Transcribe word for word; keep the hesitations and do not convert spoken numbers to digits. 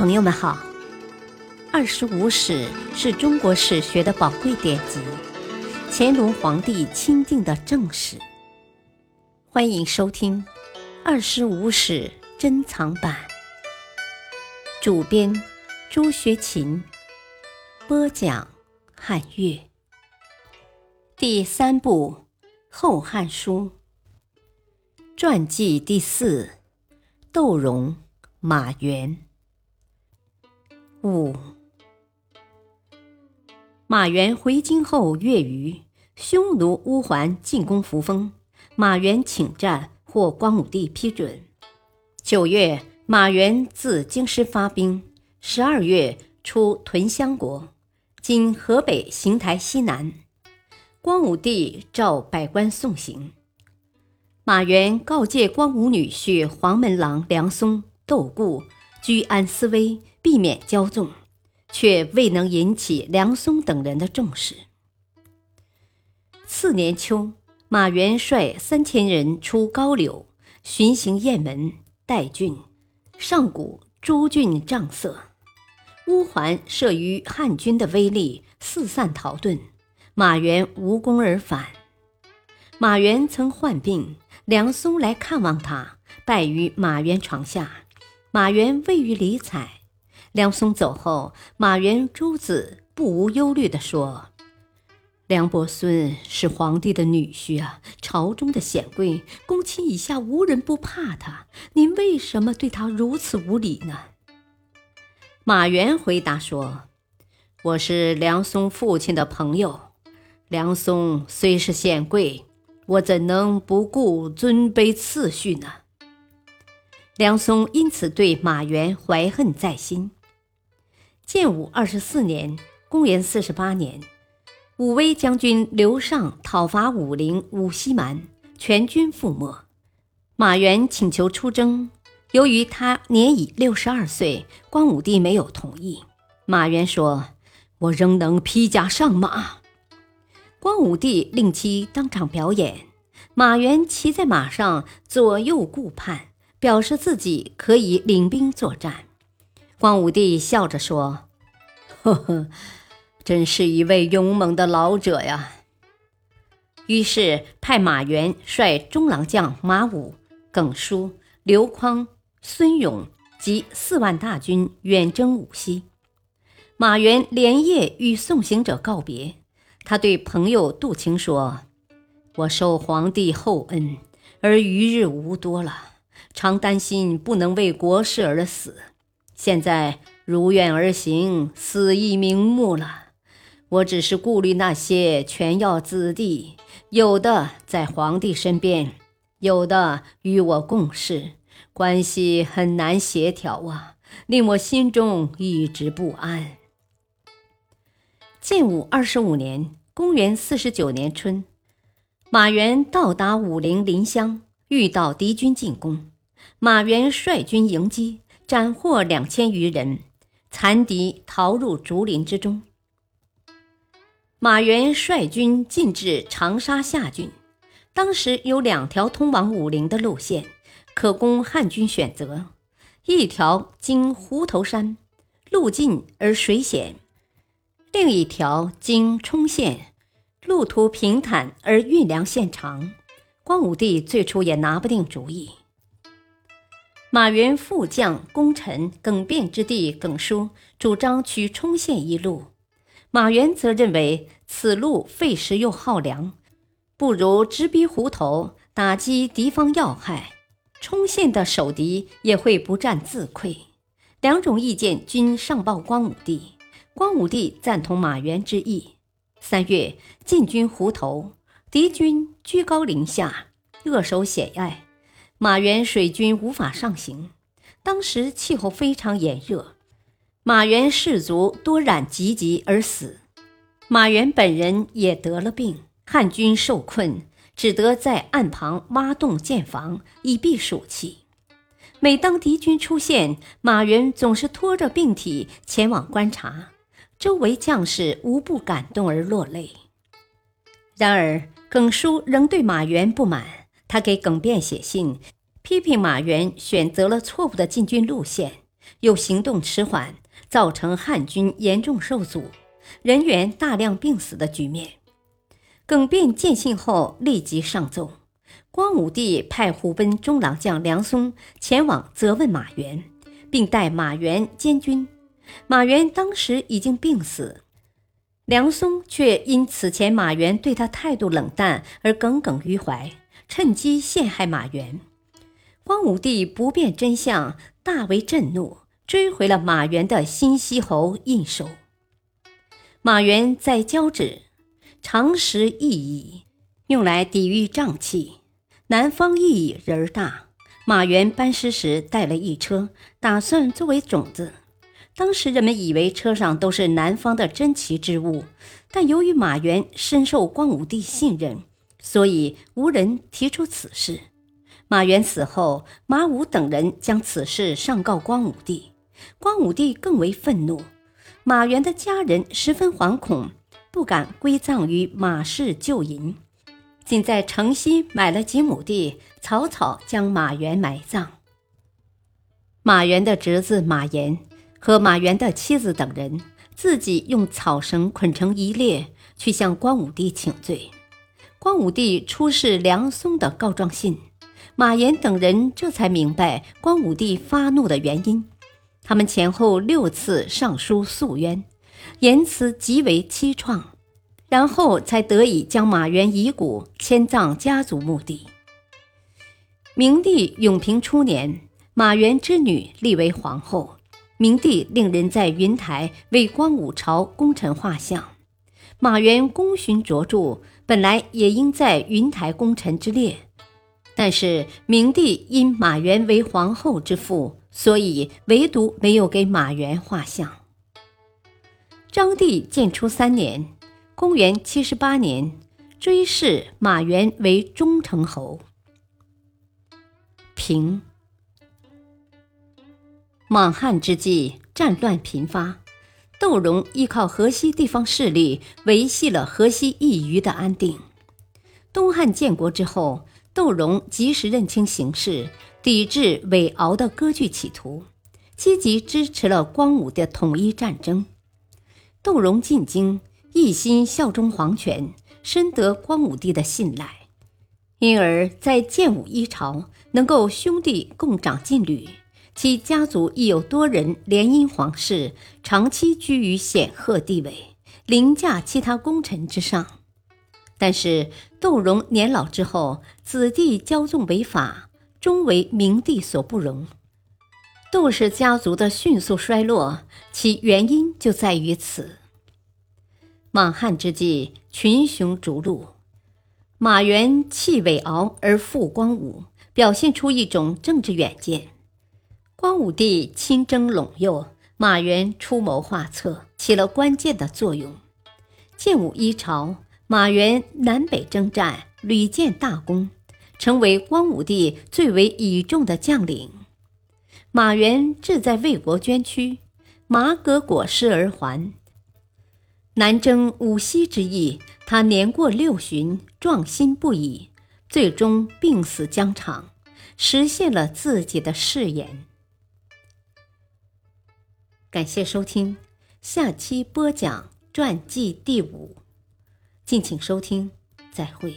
朋友们好，二十五史是中国史学的宝贵典籍，乾隆皇帝钦定的正史。欢迎收听二十五史珍藏版，主编朱学勤，播讲汉乐。第三部《后汉书》传记第四，窦融、马援。五、马援回京后越余，匈奴乌桓进攻扶风，马援请战，获光武帝批准。九月，马援自京师发兵，十二月出屯襄国，今河北邢台西南。光武帝召百官送行。马援告诫光武女婿黄门郎梁松、窦固居安思危，避免骄纵，却未能引起梁松等人的重视。次年秋，马援率三千人出高柳，巡行雁门、代郡、上谷诸郡瘴塞，乌桓慑于汉军的威力，四散逃遁，马援无功而返。马援曾患病，梁松来看望他，拜于马援床下，马援未予理睬。梁松走后，马援诸子不无忧虑地说：“梁伯孙是皇帝的女婿啊，朝中的显贵，公卿以下无人不怕他，您为什么对他如此无礼呢？”马援回答说：“我是梁松父亲的朋友，梁松虽是显贵，我怎能不顾尊卑次序呢？”梁松因此对马援怀恨在心。建武二十四年，公元四十八年，武威将军刘尚讨伐武陵、乌西蛮，全军覆没。马援请求出征，由于他年已六十二岁，光武帝没有同意。马援说：“我仍能披甲上马。”光武帝令其当场表演，马援骑在马上，左右顾盼，表示自己可以领兵作战。光武帝笑着说：“呵呵，真是一位勇猛的老者呀。”于是派马援率中郎将马武、耿叔、刘匡、孙勇及四万大军远征五溪。马援连夜与送行者告别，他对朋友杜情说：“我受皇帝厚恩，而余日无多了，常担心不能为国事而死，现在如愿而行，死亦瞑目了。我只是顾虑那些权要子弟，有的在皇帝身边，有的与我共事，关系很难协调啊，令我心中一直不安。”建武二十五年，公元四十九年春，马援到达武陵临湘，遇到敌军进攻。马援率军迎击，斩获两千余人，残敌逃入竹林之中。马援率军进至长沙下郡，当时有两条通往武陵的路线，可供汉军选择：一条经虎头山，路近而水险；另一条经冲县，路途平坦而运粮线长。光武帝最初也拿不定主意。马援副将功臣耿卞之弟耿叔主张取冲县一路，马援则认为此路费时又耗粮，不如直逼湖头，打击敌方要害，冲县的守敌也会不战自溃。两种意见均上报光武帝，光武帝赞同马援之意。三月，进军湖头，敌军居高临下，扼守险隘，马援水军无法上行。当时气候非常炎热，马援士卒多染疾疾而死，马援本人也得了病，汉军受困，只得在岸旁挖洞建房，以避暑气。每当敌军出现，马援总是拖着病体前往观察，周围将士无不感动而落泪。然而耿叔仍对马援不满，他给耿卞写信批评马援选择了错误的进军路线，又行动迟缓，造成汉军严重受阻，人员大量病死的局面。耿汴见信后立即上奏，光武帝派湖奔中郎将梁松前往责问马援，并带马援监军。马援当时已经病死，梁松却因此前马援对他态度冷淡而耿耿于怀，趁机陷害马援。光武帝不辨真相，大为震怒，追回了马援的新西侯印绶。马援在交趾常食异蚁，用来抵御瘴气。南方异蚁仁大，马援班师时带了一车，打算作为种子。当时人们以为车上都是南方的珍奇之物，但由于马援深受光武帝信任，所以无人提出此事。马援死后，马武等人将此事上告光武帝，光武帝更为愤怒。马援的家人十分惶恐，不敢归葬于马氏旧营，仅在城西买了几亩地，草草将马援埋葬。马援的侄子马延和马援的妻子等人自己用草绳捆成一列，去向光武帝请罪。光武帝出示梁松的告状信，马延等人这才明白光武帝发怒的原因，他们前后六次上书诉冤，言辞极为凄怆，然后才得以将马援遗骨迁葬家族墓地。明帝永平初年，马援之女立为皇后，明帝令人在云台为光武朝功臣画像。马援功勋卓著，本来也应在云台功臣之列，但是明帝因马援为皇后之父，所以唯独没有给马援画像。章帝建初三年，公元七十八年，追谥马援为忠诚侯。平。莽汉之际，战乱频发，窦融依靠河西地方势力维系了河西一隅的安定。东汉建国之后，窦融及时认清形势，抵制伪敖的割据企图，积极支持了光武的统一战争。窦融进京，一心效忠皇权，深得光武帝的信赖，因而在建武一朝能够兄弟共掌劲旅，其家族亦有多人联姻皇室，长期居于显赫地位，凌驾其他功臣之上。但是窦融年老之后，子弟骄纵违法，终为明帝所不容。窦氏家族的迅速衰落，其原因就在于此。莽汉之际，群雄逐鹿，马援弃伪敖而复光武，表现出一种政治远见。光武帝亲征陇右，马援出谋划策，起了关键的作用。建武一朝，马援南北征战屡建大功，成为光武帝最为倚重的将领。马援志在为国捐躯，马革裹尸而还。南征五溪之役，他年过六旬，壮心不已，最终病死疆场，实现了自己的誓言。感谢收听，下期播讲传记第五。敬请收听，再会。